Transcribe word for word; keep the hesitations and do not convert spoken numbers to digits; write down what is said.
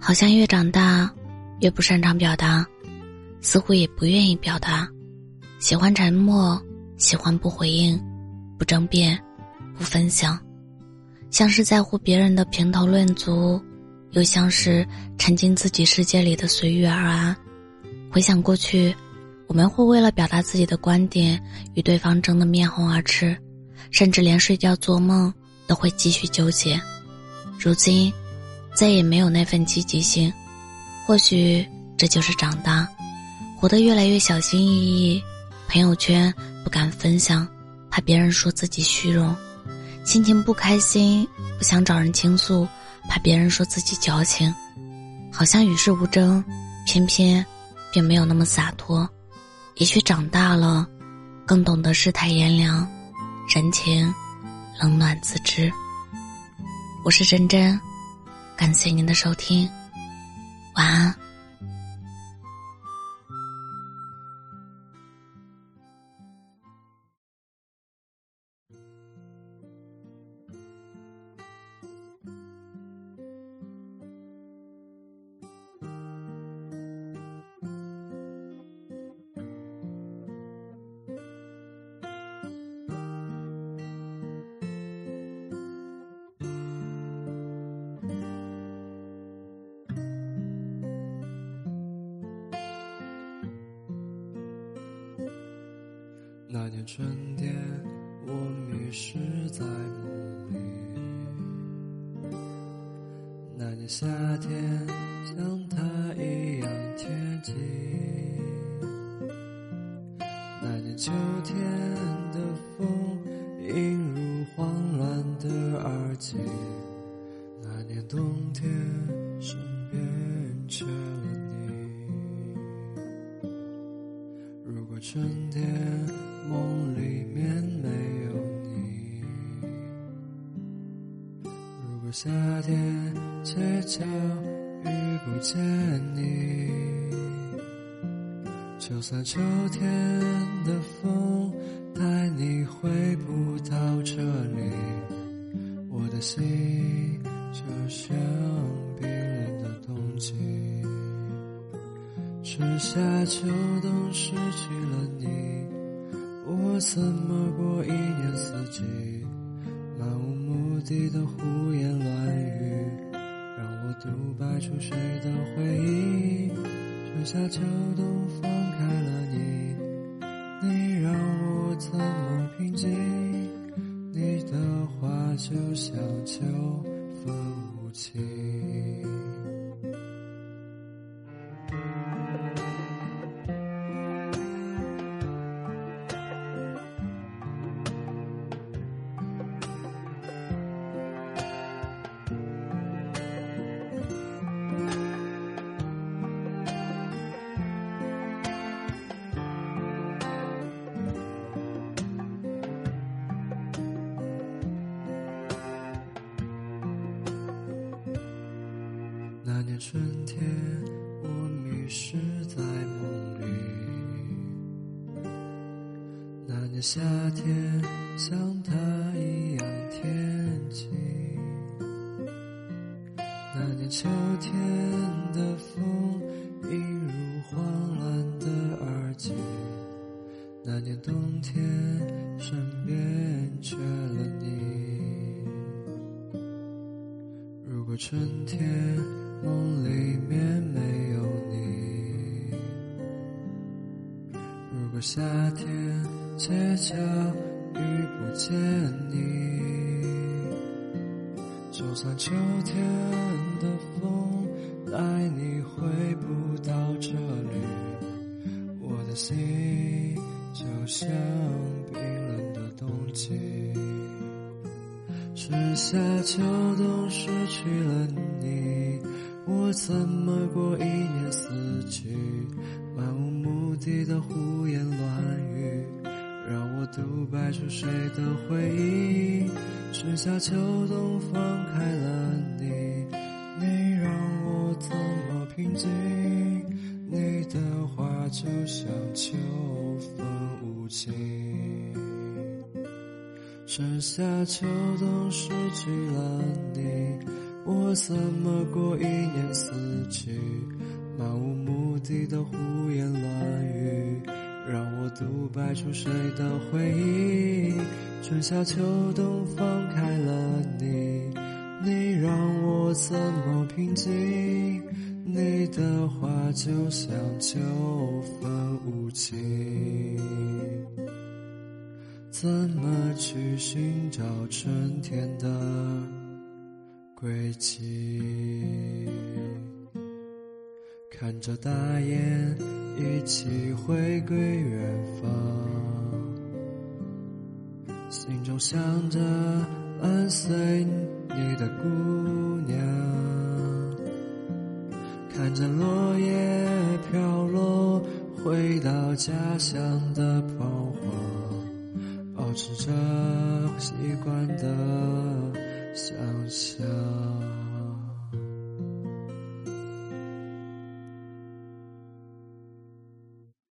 好像越长大越不擅长表达，似乎也不愿意表达，喜欢沉默，喜欢不回应，不争辩，不分享，像是在乎别人的评头论足，又像是沉浸自己世界里的随遇而安。回想过去，我们会为了表达自己的观点与对方争得面红耳赤，甚至连睡觉做梦都会继续纠结。如今再也没有那份积极性，或许这就是长大，活得越来越小心翼翼，朋友圈不敢分享，怕别人说自己虚荣，心情不开心不想找人倾诉，怕别人说自己矫情，好像与世无争，偏偏并没有那么洒脱。也许长大了，更懂得世态炎凉，人情冷暖自知。我是真真，感谢您的收听，晚安。那年春天，我迷失在梦里，那年夏天像他一样天气，那年秋天的风映入慌乱的耳际，那年冬天身边缺了你。如果春天梦里面没有你，如果夏天街角遇不见你，就算秋天的风带你回不到这里，我的心就像冰冷的冬季，春夏秋冬失去了你，我怎么过一年四季？漫无目的的胡言乱语，让我独白出谁的回忆？春夏秋冬放开了你，你让我怎么平静？你的话就像秋风无情。那年春天，我迷失在梦里，那年夏天像他一样天气，那年秋天的风映入慌乱的耳际，那年冬天身边缺了你。如果春天梦里面没有你，如果夏天街角遇不见你，就算秋天的风带你回不到这里，我的心就像冰冷的冬季，春夏秋冬失去了你，我怎么过一年四季？漫无目的的胡言乱语，让我独白出谁的回忆？春夏秋冬放开了你，你让我怎么平静？你的话就像秋风无情，春夏秋冬失去了你，我说什么过一年四季，漫无目的的胡言乱语，让我独白出谁的回忆。春夏秋冬放开了你，你让我怎么平静？你的话就像纠纷无情，怎么去寻找春天的轨迹？看着大雁一起回归远方，心中想着安随你的姑娘，看着落叶飘落回到家乡的彷徨，保持着习惯的想象。